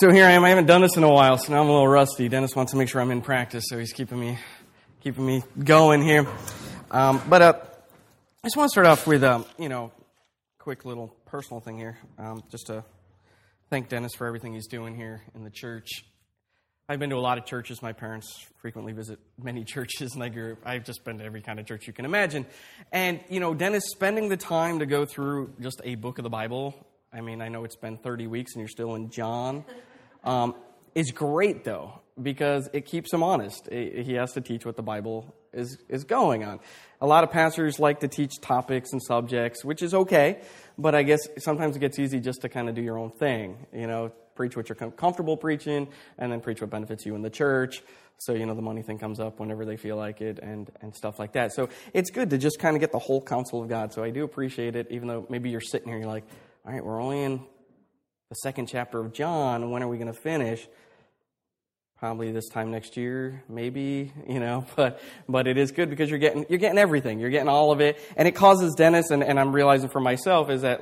So here I am. I haven't done this in a while, so now I'm a little rusty. Dennis wants to make sure I'm in practice, so he's keeping me going here. But I just want to start off with quick little personal thing here, just to thank Dennis for everything he's doing here in the church. I've been to a lot of churches. My parents frequently visit many churches in my group. I've just been to every kind of church you can imagine. And, Dennis, spending the time to go through just a book of the Bible, I mean, I know it's been 30 weeks and you're still in John. It's great, though, because it keeps him honest. He has to teach what the Bible is going on. A lot of pastors like to teach topics and subjects, which is okay, but I guess sometimes it gets easy just to kind of do your own thing, Preach what you're comfortable preaching, and then preach what benefits you in the church. So, the money thing comes up whenever they feel like it and stuff like that. So it's good to just kind of get the whole counsel of God. So I do appreciate it, even though maybe you're sitting here and you're like, all right, we're only in the second chapter of John. When are we going to finish? Probably this time next year, maybe, but it is good because you're getting everything. You're getting all of it. And it causes Dennis, and I'm realizing for myself, is that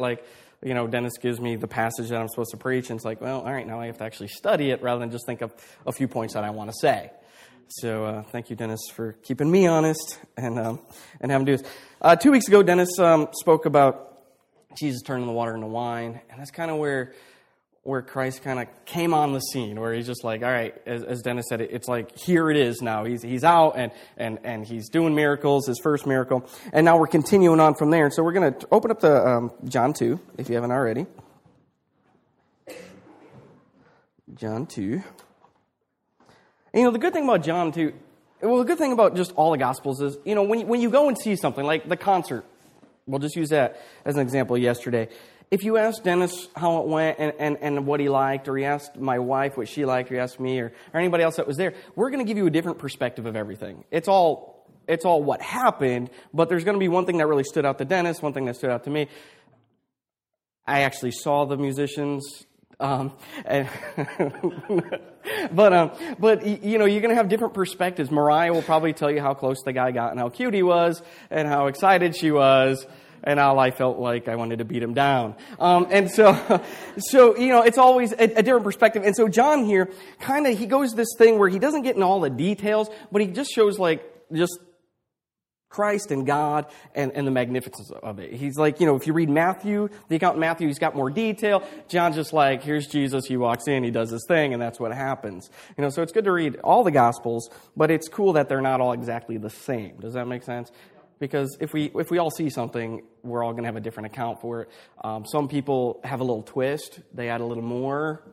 Dennis gives me the passage that I'm supposed to preach, and it's like, well, all right, now I have to actually study it rather than just think of a few points that I want to say. So thank you, Dennis, for keeping me honest and having to do this. 2 weeks ago, Dennis spoke about Jesus turning the water into wine, and that's kind of where Christ kind of came on the scene, where he's just like, all right, as Dennis said, it's like, here it is now. He's out and he's doing miracles, his first miracle. And now we're continuing on from there. And so we're going to open up to John 2, if you haven't already. John 2. And, the good thing about John 2, the good thing about just all the Gospels is, when you go and see something, like the concert, we'll just use that as an example yesterday. If you asked Dennis how it went and what he liked, or he asked my wife what she liked, or he asked me or anybody else that was there, we're going to give you a different perspective of everything. It's all what happened, but there's going to be one thing that really stood out to Dennis, one thing that stood out to me. I actually saw the musicians. But you're going to have different perspectives. Mariah will probably tell you how close the guy got and how cute he was and how excited she was. And all I felt like I wanted to beat him down. So it's always a different perspective. And so John here, he goes this thing where he doesn't get into all the details, but he just shows, just Christ and God and the magnificence of it. He's like, if you read Matthew, the account in Matthew, he's got more detail. John's just like, here's Jesus, he walks in, he does his thing, and that's what happens. So it's good to read all the Gospels, but it's cool that they're not all exactly the same. Does that make sense? Because if we all see something, we're all going to have a different account for it. Some people have a little twist. They add a little more,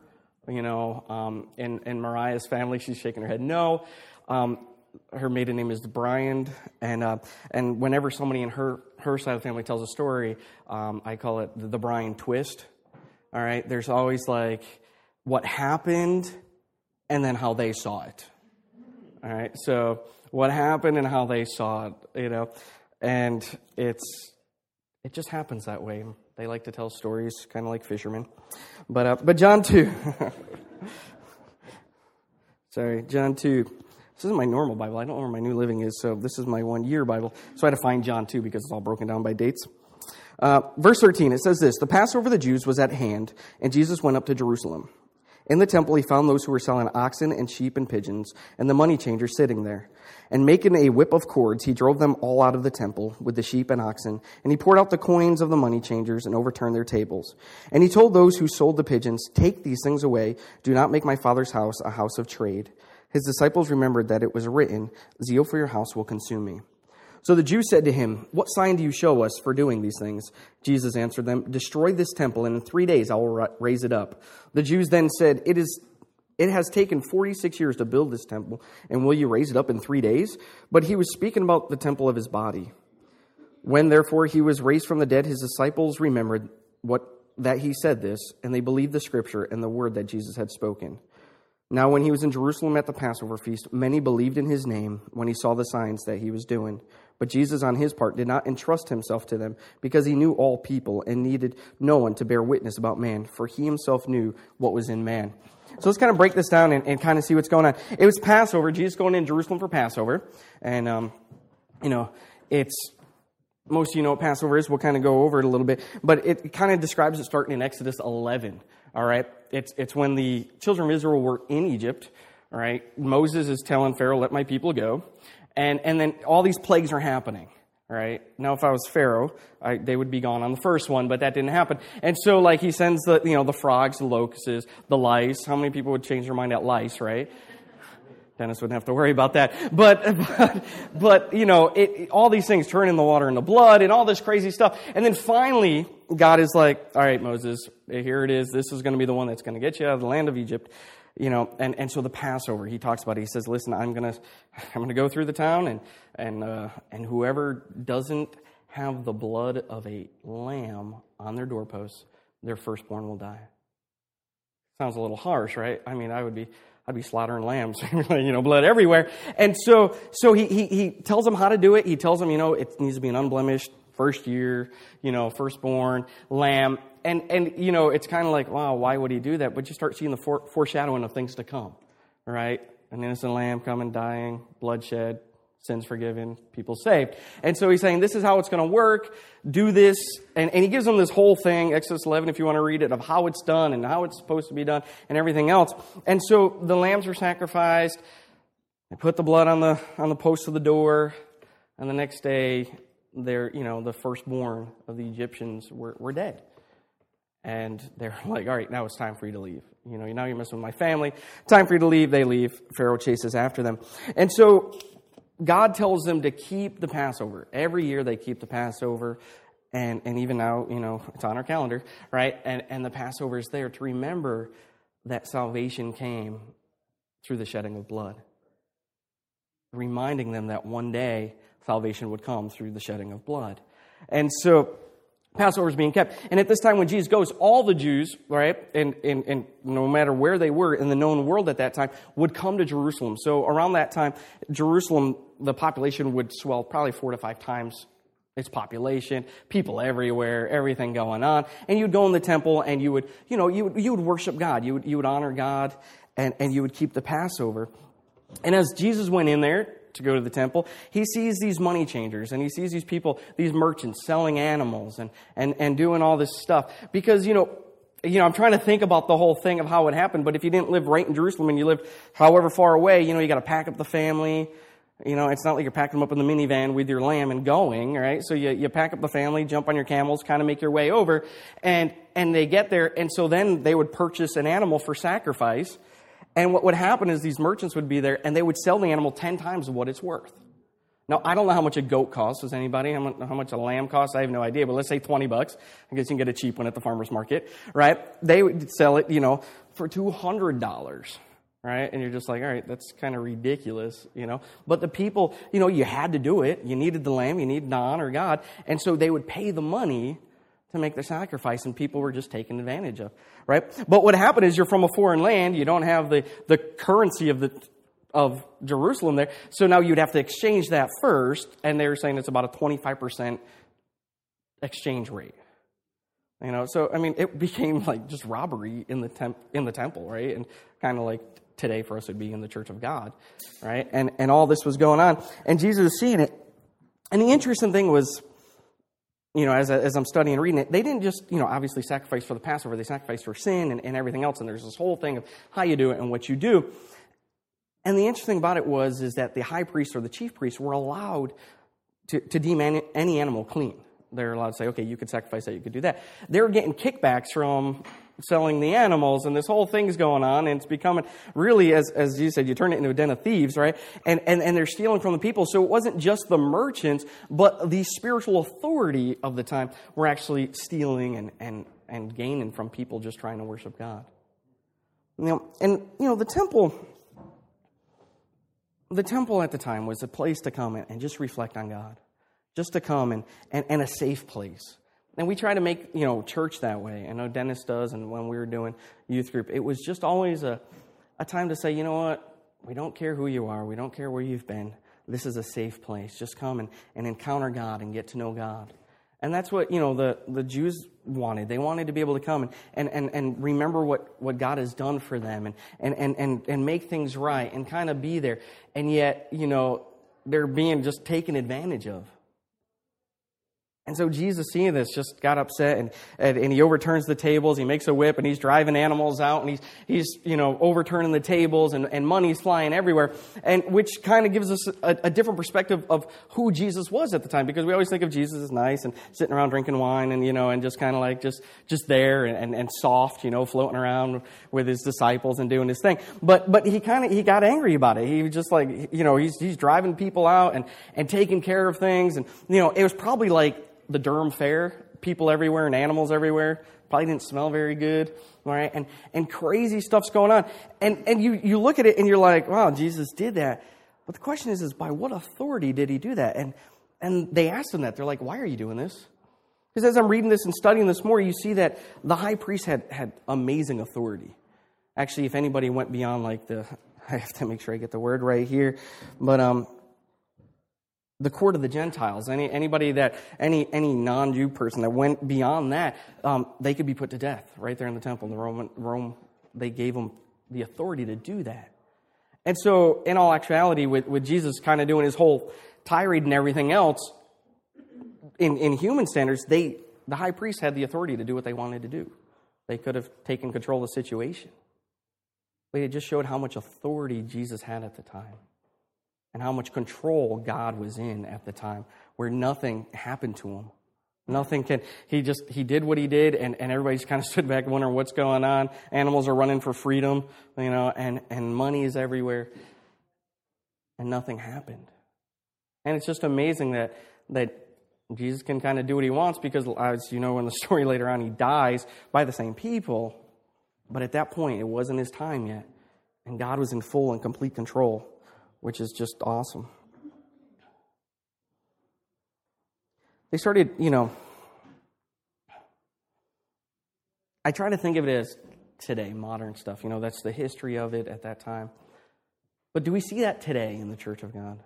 in Mariah's family, she's shaking her head no. Her maiden name is Brian. And whenever somebody in her side of the family tells a story, I call it the Brian twist. All right. There's always what happened and then how they saw it. All right. So what happened and how they saw it, And it just happens that way. They like to tell stories, kind of like fishermen. But John 2. Sorry, John 2. This isn't my normal Bible. I don't know where my New Living is, so this is my one-year Bible. So I had to find John 2 because it's all broken down by dates. Verse 13, it says this, "The Passover of the Jews was at hand, and Jesus went up to Jerusalem. In the temple he found those who were selling oxen and sheep and pigeons, and the money changers sitting there. And making a whip of cords, he drove them all out of the temple with the sheep and oxen, and he poured out the coins of the money changers and overturned their tables. And he told those who sold the pigeons, 'Take these things away. Do not make my Father's house a house of trade.' His disciples remembered that it was written, 'Zeal for your house will consume me.' So the Jews said to him, 'What sign do you show us for doing these things?' Jesus answered them, 'Destroy this temple, and in 3 days I will raise it up.' The Jews then said, 'It has taken 46 years to build this temple, and will you raise it up in 3 days?' But he was speaking about the temple of his body. When, therefore, he was raised from the dead, his disciples remembered that he said this, and they believed the scripture and the word that Jesus had spoken. Now, when he was in Jerusalem at the Passover feast, many believed in his name when he saw the signs that he was doing. But Jesus, on his part, did not entrust himself to them, because he knew all people and needed no one to bear witness about man, for he himself knew what was in man." So let's kind of break this down and kind of see what's going on. It was Passover. Jesus going in Jerusalem for Passover. And, it's most of what Passover is. We'll kind of go over it a little bit. But it kind of describes it starting in Exodus 11. all right? It's when the children of Israel were in Egypt, all right? Moses is telling Pharaoh, let my people go. And then all these plagues are happening, all right? Now, if I was Pharaoh, they would be gone on the first one, but that didn't happen. And so, like, he sends the frogs, the locusts, the lice. How many people would change their mind at lice, right? Dennis wouldn't have to worry about that. But you know, all these things turn in the water and the blood and all this crazy stuff. And then finally, God is like, all right, Moses, here it is. This is going to be the one that's going to get you out of the land of Egypt. You know, and so the Passover, he talks about it. He says, listen, I'm going to go through the town and whoever doesn't have the blood of a lamb on their doorposts, their firstborn will die. Sounds a little harsh, right? I mean, I'd be slaughtering lambs, you know, blood everywhere. And so he tells them how to do it. He tells them, you know, it needs to be an unblemished first year, you know, firstborn lamb. And you know, it's kind of like, wow, why would he do that? But you start seeing the foreshadowing of things to come, right? An innocent lamb coming, dying, bloodshed, sins forgiven, people saved. And so he's saying, this is how it's going to work. Do this. And he gives them this whole thing, Exodus 11, if you want to read it, of how it's done and how it's supposed to be done and everything else. And so the lambs were sacrificed. They put the blood on the post of the door. And the next day, the firstborn of the Egyptians were dead. And they're like, all right, now it's time for you to leave. You know, now you're messing with my family. Time for you to leave. They leave. Pharaoh chases after them. And so God tells them to keep the Passover. Every year they keep the Passover. And even now, you know, it's on our calendar, right? And the Passover is there to remember that salvation came through the shedding of blood. Reminding them that one day salvation would come through the shedding of blood. And so Passover is being kept. And at this time when Jesus goes, all the Jews, right, and no matter where they were in the known world at that time, would come to Jerusalem. So around that time, Jerusalem, the population would swell probably 4 to 5 times its population, people everywhere, everything going on. And you'd go in the temple and you would worship God. You would honor God and you would keep the Passover. And as Jesus went in there to go to the temple, he sees these money changers and he sees these people, these merchants selling animals and doing all this stuff. Because, you know, I'm trying to think about the whole thing of how it happened, but if you didn't live right in Jerusalem and you lived however far away, you know, you got to pack up the family. You know, it's not like you're packing them up in the minivan with your lamb and going, right? So you pack up the family, jump on your camels, kind of make your way over, and they get there. And so then they would purchase an animal for sacrifice. And what would happen is these merchants would be there, and they would sell the animal 10 times what it's worth. Now, I don't know how much a goat costs. Does anybody? How much a lamb costs? I have no idea, but let's say $20. I guess you can get a cheap one at the farmer's market, right? They would sell it, you know, for $200, right? And you're just like, all right, that's kind of ridiculous, you know. But the people, you know, you had to do it. You needed the lamb. You needed to honor God. And so they would pay the money to make the sacrifice, and people were just taken advantage of, right? But what happened is you're from a foreign land, you don't have the currency of Jerusalem there, so now you'd have to exchange that first, and they were saying it's about a 25% exchange rate. You know, so I mean, it became like just robbery in the temple, right? And kind of like today for us would be in the Church of God, right? And all this was going on, and Jesus was seeing it. And the interesting thing was, you know, as I'm studying and reading it, they didn't just, you know, obviously sacrifice for the Passover. They sacrificed for sin and everything else. And there's this whole thing of how you do it and what you do. And the interesting thing about it is that the high priest or the chief priest were allowed to deem any animal clean. They're allowed to say, okay, you could sacrifice that, you could do that. They were getting kickbacks from selling the animals, and this whole thing's going on, and it's becoming really, as you said, you turn it into a den of thieves, right? And they're stealing from the people. So it wasn't just the merchants, but the spiritual authority of the time were actually stealing and gaining from people just trying to worship God. You know, and you know, the temple at the time was a place to come and just reflect on God. Just to come and a safe place. And we try to make, you know, church that way. I know Dennis does, and when we were doing youth group, it was just always a time to say, you know what, we don't care who you are, we don't care where you've been. This is a safe place. Just come and encounter God and get to know God. And that's what, you know, the Jews wanted. They wanted to be able to come and remember what God has done for them and make things right and kind of be there. And yet, you know, they're being just taken advantage of. And so Jesus, seeing this, just got upset, and he overturns the tables. He makes a whip, and he's driving animals out, and he's overturning the tables, and money's flying everywhere, and which kind of gives us a different perspective of who Jesus was at the time, because we always think of Jesus as nice and sitting around drinking wine, and just kind of like just there and soft, floating around with his disciples and doing his thing. But he got angry about it. He was just like, he's driving people out and taking care of things, and it was probably like the Durham Fair, people everywhere and animals everywhere. Probably didn't smell very good, all right? And crazy stuff's going on. And you look at it and you're like, wow, Jesus did that. But the question is by what authority did he do that? And they asked him that. They're like, why are you doing this? Because as I'm reading this and studying this more, you see that the high priest had amazing authority. Actually, if anybody went beyond I have to make sure I get the word right here, but the court of the Gentiles, any non-Jew person that went beyond that, they could be put to death right there in the temple. In Rome, they gave them the authority to do that. And so, in all actuality, with Jesus kind of doing his whole tirade and everything else, in human standards, the high priest had the authority to do what they wanted to do. They could have taken control of the situation. But it just showed how much authority Jesus had at the time. And how much control God was in at the time, where nothing happened to him. He did what he did, and everybody's kind of stood back wondering what's going on. Animals are running for freedom, and money is everywhere. And nothing happened. And it's just amazing that Jesus can kind of do what he wants, because as in the story later on, he dies by the same people. But at that point, it wasn't his time yet. And God was in full and complete control, which is just awesome. They started, I try to think of it as today, modern stuff. That's the history of it at that time. But do we see that today in the Church of God?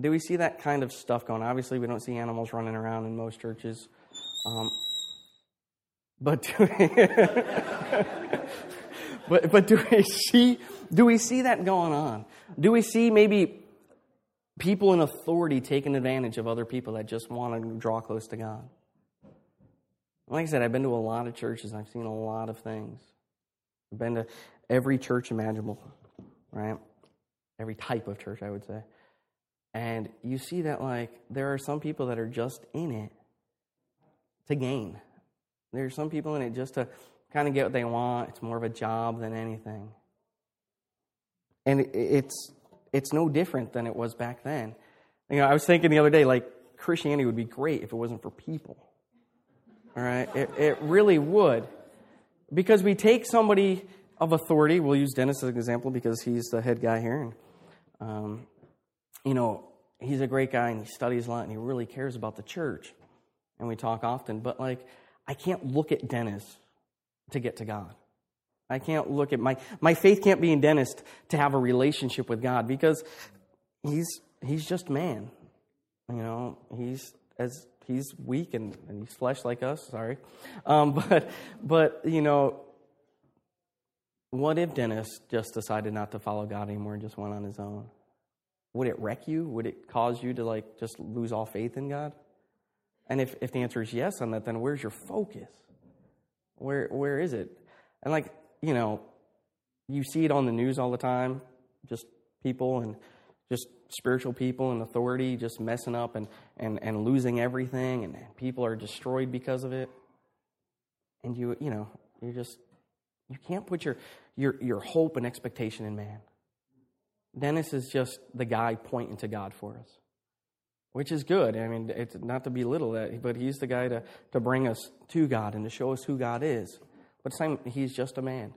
Do we see that kind of stuff going on? Obviously, we don't see animals running around in most churches. But do we see that going on? Do we see maybe people in authority taking advantage of other people that just want to draw close to God? Like I said, I've been to a lot of churches. I've seen a lot of things. I've been to every church imaginable, right? Every type of church, I would say. And you see that there are some people that are just in it to gain. There are some people in it just to kind of get what they want. It's more of a job than anything. And it's no different than it was back then. I was thinking the other day, Christianity would be great if it wasn't for people. All right? It really would. Because we take somebody of authority. We'll use Dennis as an example because he's the head guy here. And, he's a great guy and he studies a lot and he really cares about the church. And we talk often. But, I can't look at Dennis to get to God. I can't look at my faith can't be in Dennis to have a relationship with God, because he's just man. He's weak and he's flesh like us, sorry. But what if Dennis just decided not to follow God anymore and just went on his own? Would it wreck you? Would it cause you to just lose all faith in God? And if the answer is yes on that, then where's your focus? Where is it? And you see it on the news all the time, just people and just spiritual people and authority just messing up and losing everything, and people are destroyed because of it. And you can't put your hope and expectation in man. Dennis is just the guy pointing to God for us, which is good. I mean, it's not to belittle that, but he's the guy to bring us to God and to show us who God is. But he's just a man.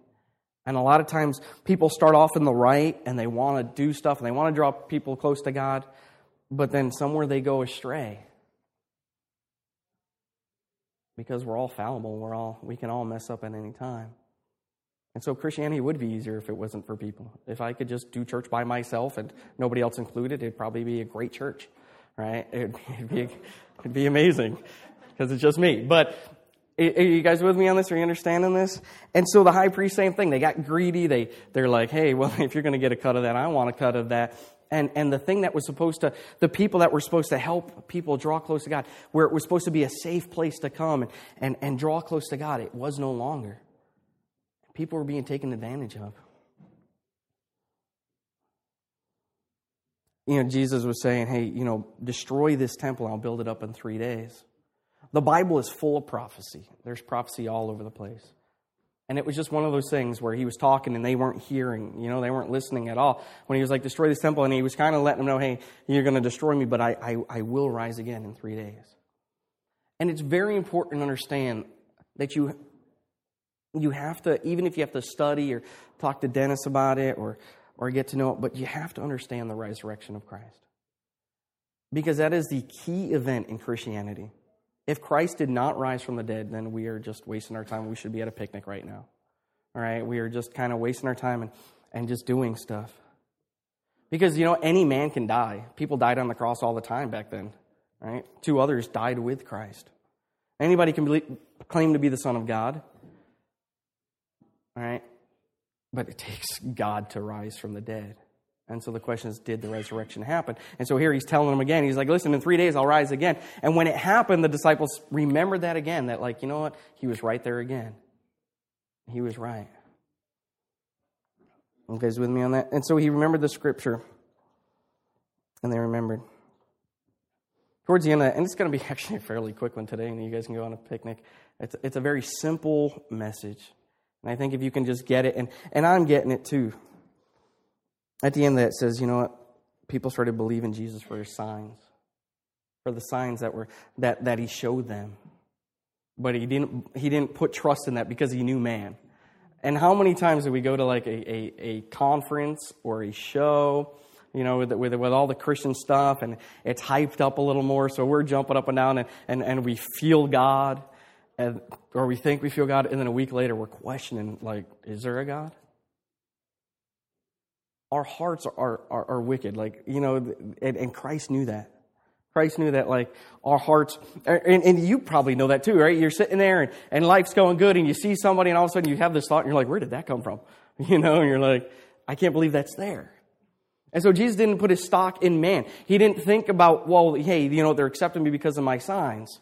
And a lot of times people start off in the right and they want to do stuff and they want to draw people close to God, but then somewhere they go astray. Because we're all fallible. We can all mess up at any time. And so Christianity would be easier if it wasn't for people. If I could just do church by myself and nobody else included, it'd probably be a great church. Right? It'd be amazing because it's just me. But are you guys with me on this? Are you understanding this? And so the high priest, same thing. They got greedy. They're like, hey, well, if you're going to get a cut of that, I want a cut of that. and the thing that was supposed to, the people that were supposed to help people draw close to God, where it was supposed to be a safe place to come and draw close to God, it was no longer. People were being taken advantage of. You know, Jesus was saying, hey, you know, destroy this temple and I'll build it up in 3 days. The Bible is full of prophecy. There's prophecy all over the place. And it was just one of those things where he was talking and they weren't hearing, you know, they weren't listening at all. When he was like, destroy this temple, and he was kind of letting them know, hey, you're going to destroy me, but I will rise again in 3 days. And it's very important to understand that you have to, even if you have to study or talk to Dennis about it or get to know it, but you have to understand the resurrection of Christ. Because that is the key event in Christianity. If Christ did not rise from the dead, then we are just wasting our time. We should be at a picnic right now. All right? We are just kind of wasting our time and just doing stuff. Because, you know, any man can die. People died on the cross all the time back then. Right? 2 others died with Christ. Anybody can claim to be the Son of God. All right? But it takes God to rise from the dead. And so the question is, did the resurrection happen? And so here he's telling them again. He's like, listen, in 3 days I'll rise again. And when it happened, the disciples remembered that again. That like, you know what? He was right there again. He was right. You guys with me on that? And so he remembered the scripture. And they remembered. Towards the end of that, and it's going to be actually a fairly quick one today, and you guys can go on a picnic. It's a very simple message. And I think if you can just get it, and I'm getting it too. At the end of that, it says, you know what? People started believing Jesus for his signs, for the signs that he showed them. But he didn't put trust in that because he knew man. And how many times do we go to like a conference or a show, you know, with all the Christian stuff, and it's hyped up a little more, so we're jumping up and down, and we feel God, or we think we feel God, and then a week later we're questioning, like, is there a God? Our hearts are wicked, like, you know, and Christ knew that. Christ knew that, like, our hearts, and you probably know that too, right? You're sitting there, and life's going good, and you see somebody, and all of a sudden you have this thought, and you're like, where did that come from? You know, and you're like, I can't believe that's there. And so Jesus didn't put his stock in man. He didn't think about, well, hey, you know, they're accepting me because of my signs.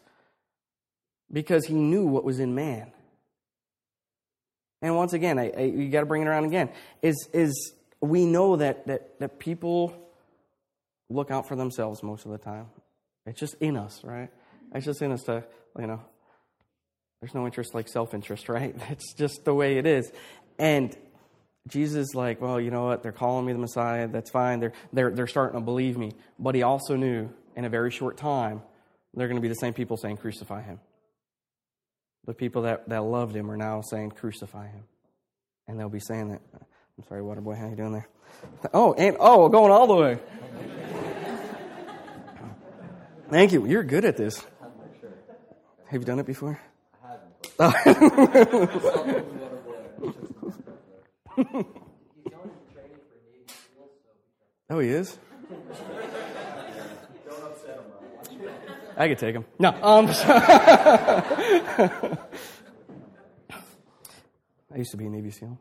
Because he knew what was in man. And once again, I you got to bring it around again, is we know that people look out for themselves most of the time. It's just in us, right? It's just in us to, you know, there's no interest like self-interest, right? It's just the way it is. And Jesus is like, well, you know what? They're calling me the Messiah. That's fine. They're starting to believe me. But he also knew in a very short time, they're going to be the same people saying, crucify him. The people that loved him are now saying, crucify him. And they'll be saying that. I'm sorry, Waterboy, how you doing there? Oh, going all the way. Thank you. You're good at this. Have you done it before? I haven't. Oh, he is? Don't upset him. I could take him. No. I used to be a Navy SEAL.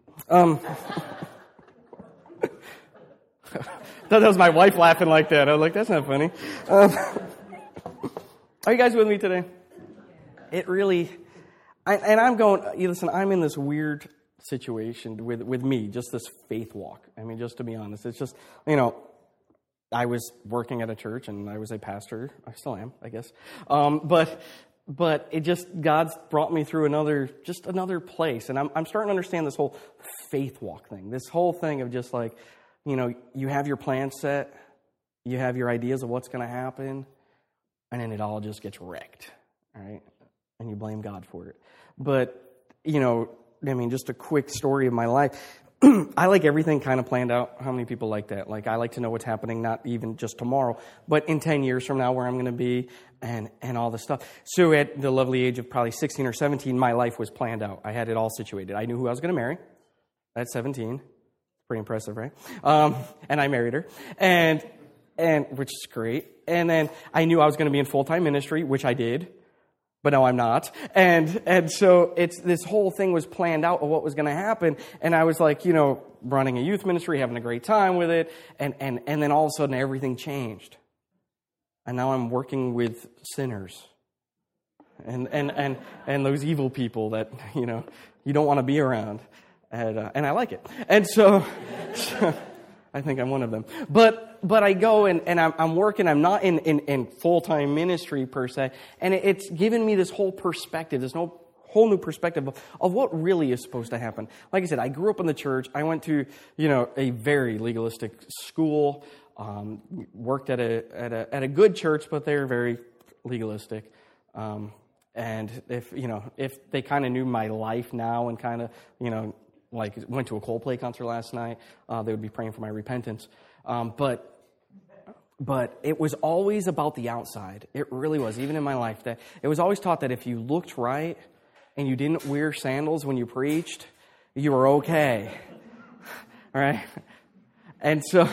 That was my wife laughing like that. I was like, that's not funny. Are you guys with me today? It really, and I'm going, listen, I'm in this weird situation with me, just this faith walk. I mean, just to be honest, it's just, you know, I was working at a church and I was a pastor. I still am, I guess. But it just, God's brought me through another place. And I'm starting to understand this whole faith walk thing. This whole thing of just like, you know, you have your plan set, you have your ideas of what's going to happen, and then it all just gets wrecked, all right? And you blame God for it. But, you know, I mean, just a quick story of my life. I like everything kind of planned out. How many people like that? Like, I like to know what's happening, not even just tomorrow, but in 10 years from now where I'm going to be and all this stuff. So at the lovely age of probably 16 or 17, my life was planned out. I had it all situated. I knew who I was going to marry at 17. Pretty impressive, right? And I married her, and which is great. And then I knew I was going to be in full-time ministry, which I did, but now I'm not. And so it's this whole thing was planned out of what was going to happen. And I was like, you know, running a youth ministry, having a great time with it, and then all of a sudden everything changed. And now I'm working with sinners and those evil people that, you know, you don't want to be around. And I like it. And so I think I'm one of them. But I go and I'm working. I'm not in full-time ministry per se. And it's given me this whole perspective, this whole new perspective of what really is supposed to happen. Like I said, I grew up in the church. I went to, you know, a very legalistic school. Worked at a good church, but they were very legalistic. And if they kind of knew my life now and kind of, you know, like went to a Coldplay concert last night, they would be praying for my repentance. But it was always about the outside. It really was, even in my life, that it was always taught that if you looked right and you didn't wear sandals when you preached, you were okay. All right. And so,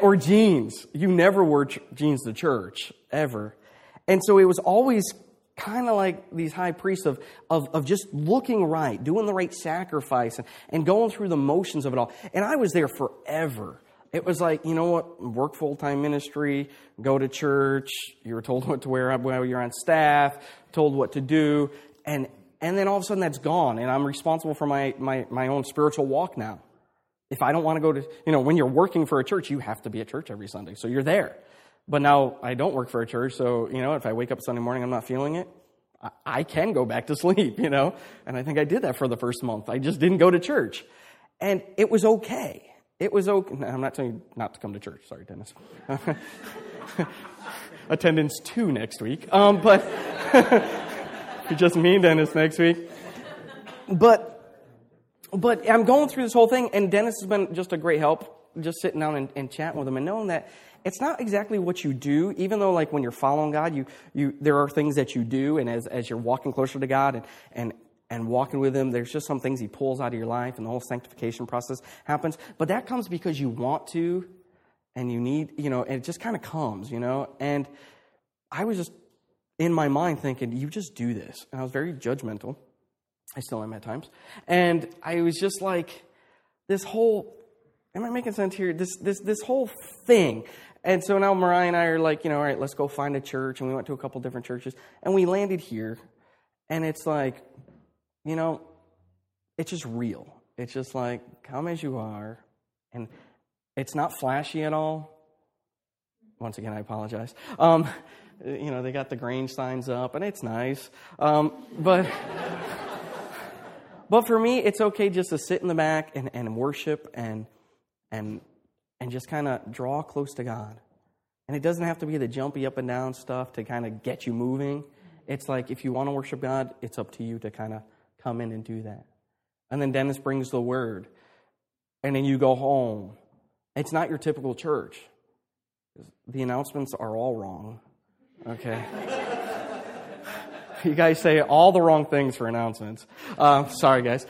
or jeans. You never wore jeans to church, ever. And so it was always kind of like these high priests of just looking right, doing the right sacrifice, and going through the motions of it all. And I was there forever. It was like, you know what, work full-time ministry, go to church, you were told what to wear while you're on staff, told what to do, and then all of a sudden that's gone, and I'm responsible for my own spiritual walk now. If I don't want to go to, you know, when you're working for a church, you have to be at church every Sunday, so you're there. But now I don't work for a church, so, you know, if I wake up Sunday morning, I'm not feeling it, I can go back to sleep, you know. And I think I did that for the first month. I just didn't go to church. And it was okay. It was okay. No, I'm not telling you not to come to church. Sorry, Dennis. Attendance 2 next week. But it's just me and Dennis next week. But I'm going through this whole thing, and Dennis has been just a great help, just sitting down and chatting with him and knowing that it's not exactly what you do, even though, like, when you're following God, you there are things that you do, and as you're walking closer to God and walking with him, there's just some things he pulls out of your life, and the whole sanctification process happens. But that comes because you want to, and you need, you know, and it just kind of comes, you know. And I was just in my mind thinking, you just do this. And I was very judgmental. I still am at times. And I was just like, this whole, am I making sense here? This whole thing. And so now Mariah and I are like, you know, all right, let's go find a church. And we went to a couple different churches. And we landed here. And it's like, you know, it's just real. It's just like, come as you are. And it's not flashy at all. Once again, I apologize. You know, they got the Grange signs up. And it's nice. But... But for me, it's okay just to sit in the back and worship and just kind of draw close to God. And it doesn't have to be the jumpy up and down stuff to kind of get you moving. It's like if you want to worship God, it's up to you to kind of come in and do that. And then Dennis brings the word. And then you go home. It's not your typical church. The announcements are all wrong. Okay. You guys say all the wrong things for announcements. Sorry, guys.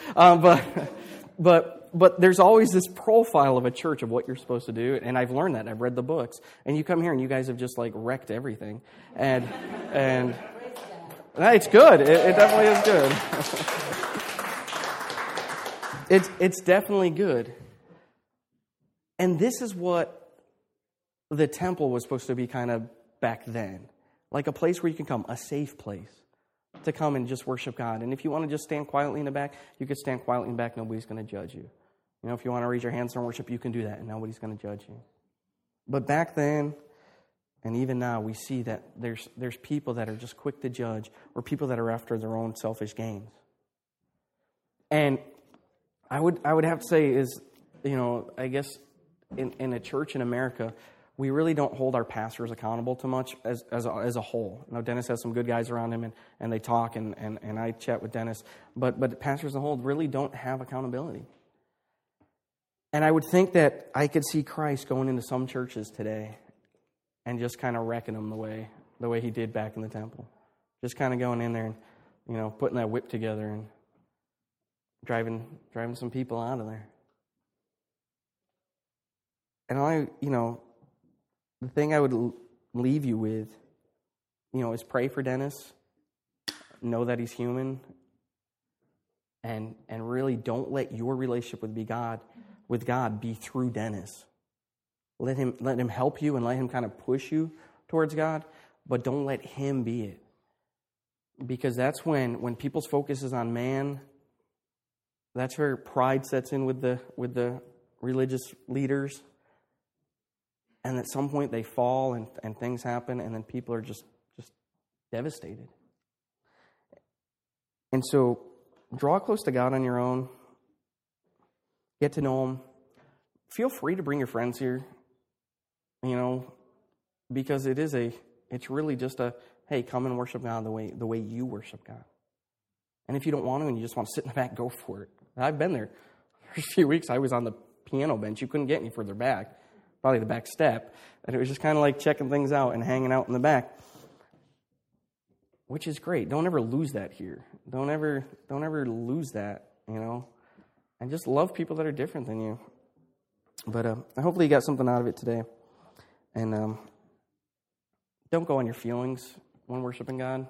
But there's always this profile of a church of what you're supposed to do, and I've learned that. I've read the books, and you come here and you guys have just like wrecked everything, and it's good. It definitely is good. It's definitely good. And this is what the temple was supposed to be kind of back then, like a place where you can come, a safe place to come and just worship God. And if you want to just stand quietly in the back, you can stand quietly in the back. Nobody's going to judge you. You know, if you want to raise your hands and worship, you can do that, and nobody's going to judge you. But back then, and even now, we see that there's people that are just quick to judge, or people that are after their own selfish gains. And I would have to say is, you know, I guess in a church in America, we really don't hold our pastors accountable too much as a whole. Now, Dennis has some good guys around him, and they talk, and I chat with Dennis. But pastors as a whole really don't have accountability. And I would think that I could see Christ going into some churches today and just kind of wrecking them the way he did back in the temple. Just kind of going in there and, you know, putting that whip together and driving some people out of there. And the thing I would leave you with, you know, is pray for Dennis. Know that he's human. And really don't let your relationship with God with God be through Dennis. Let him help you and let him kind of push you towards God, but don't let him be it. Because that's when people's focus is on man, that's where pride sets in with the religious leaders. And at some point they fall and things happen, and then people are just devastated. And so draw close to God on your own. Get to know him. Feel free to bring your friends here, because it's really just a, hey, come and worship God the way you worship God. And if you don't want to and you just want to sit in the back, go for it. I've been there. For a few weeks I was on the piano bench. You couldn't get any further back, probably the back step. And it was just kind of like checking things out and hanging out in the back, which is great. Don't ever lose that here. Don't ever lose that, And just love people that are different than you. But hopefully you got something out of it today. And don't go on your feelings when worshiping God.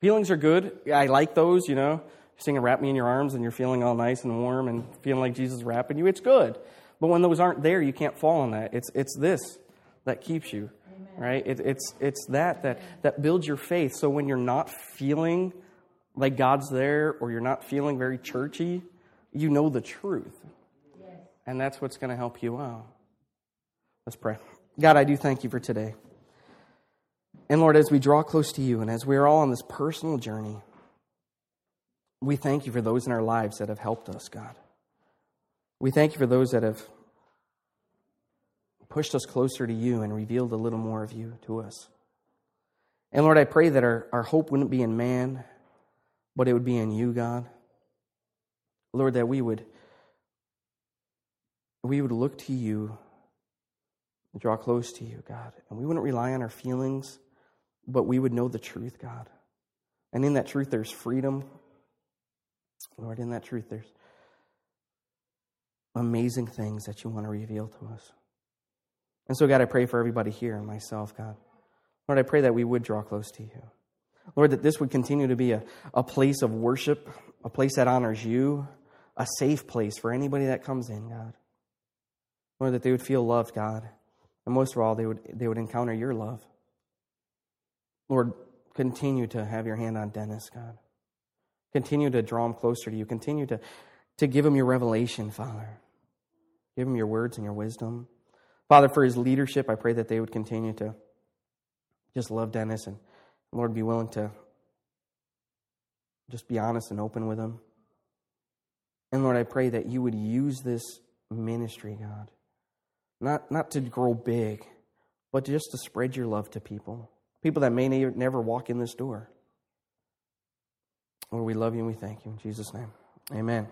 Feelings are good. I like those, You sing a Wrap Me in Your Arms and you're feeling all nice and warm and feeling like Jesus wrapping you. It's good. But when those aren't there, you can't fall on that. It's this that keeps you, amen, right? It's that builds your faith. So when you're not feeling like God's there or you're not feeling very churchy, you know the truth. And that's what's going to help you out. Let's pray. God, I do thank you for today. And Lord, as we draw close to you and as we're all on this personal journey, we thank you for those in our lives that have helped us, God. We thank you for those that have pushed us closer to you and revealed a little more of you to us. And Lord, I pray that our hope wouldn't be in man, but it would be in you, God. Lord, that we would look to you, draw close to you, God. And we wouldn't rely on our feelings, but we would know the truth, God. And in that truth, there's freedom. Lord, in that truth, there's amazing things that you want to reveal to us. And so, God, I pray for everybody here and myself, God. Lord, I pray that we would draw close to you. Lord, that this would continue to be a place of worship, a place that honors you, a safe place for anybody that comes in, God. Lord, that they would feel loved, God. And most of all, they would encounter your love. Lord, continue to have your hand on Dennis, God. Continue to draw him closer to you. Continue to give him your revelation, Father. Give him your words and your wisdom. Father, for his leadership, I pray that they would continue to just love Dennis and, Lord, be willing to just be honest and open with him. And Lord, I pray that you would use this ministry, God. Not to grow big, but just to spread your love to people. People that may never walk in this door. Lord, we love you and we thank you. In Jesus' name, amen.